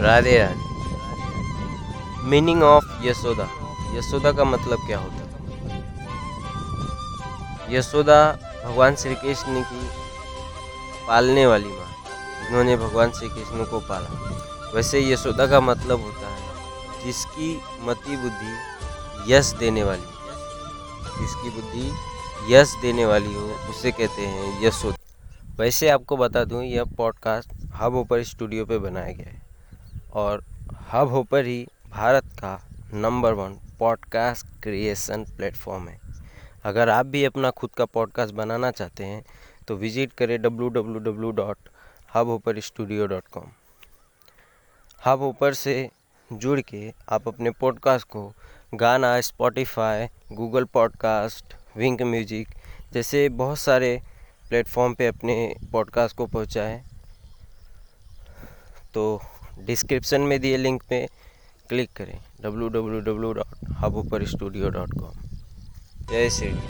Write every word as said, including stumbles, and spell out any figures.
Radhe Radhe. Meaning of Yashoda. Yashoda का मतलब क्या होता है? यशोदा भगवान श्री कृष्ण की पालने वाली माँ, जिन्होंने भगवान श्री कृष्ण को पाला। वैसे यशोदा का मतलब होता है जिसकी मति बुद्धि यश देने वाली, जिसकी बुद्धि यश देने वाली हो उसे कहते हैं यशोदा। वैसे आपको बता दूं, यह पॉडकास्ट हबहॉपर स्टूडियो पे बनाया गया है और हबहॉपर ही भारत का number one podcast creation platform है। अगर आप भी अपना खुद का पॉडकास्ट बनाना चाहते हैं तो विजिट करें W W W dot Hubhopper studio dot com. Hubhopper से जुड़ के आप अपने पॉडकास्ट को Gaana, Spotify, Google podcast, Wynk music जैसे बहुत सारे प्लेटफॉर्म पे अपने पॉडकास्ट को पहुंचाएं। तो डिस्क्रिप्शन में दिए लिंक पे क्लिक करें W W W dot Hubhopper studio dot com. जय श्री।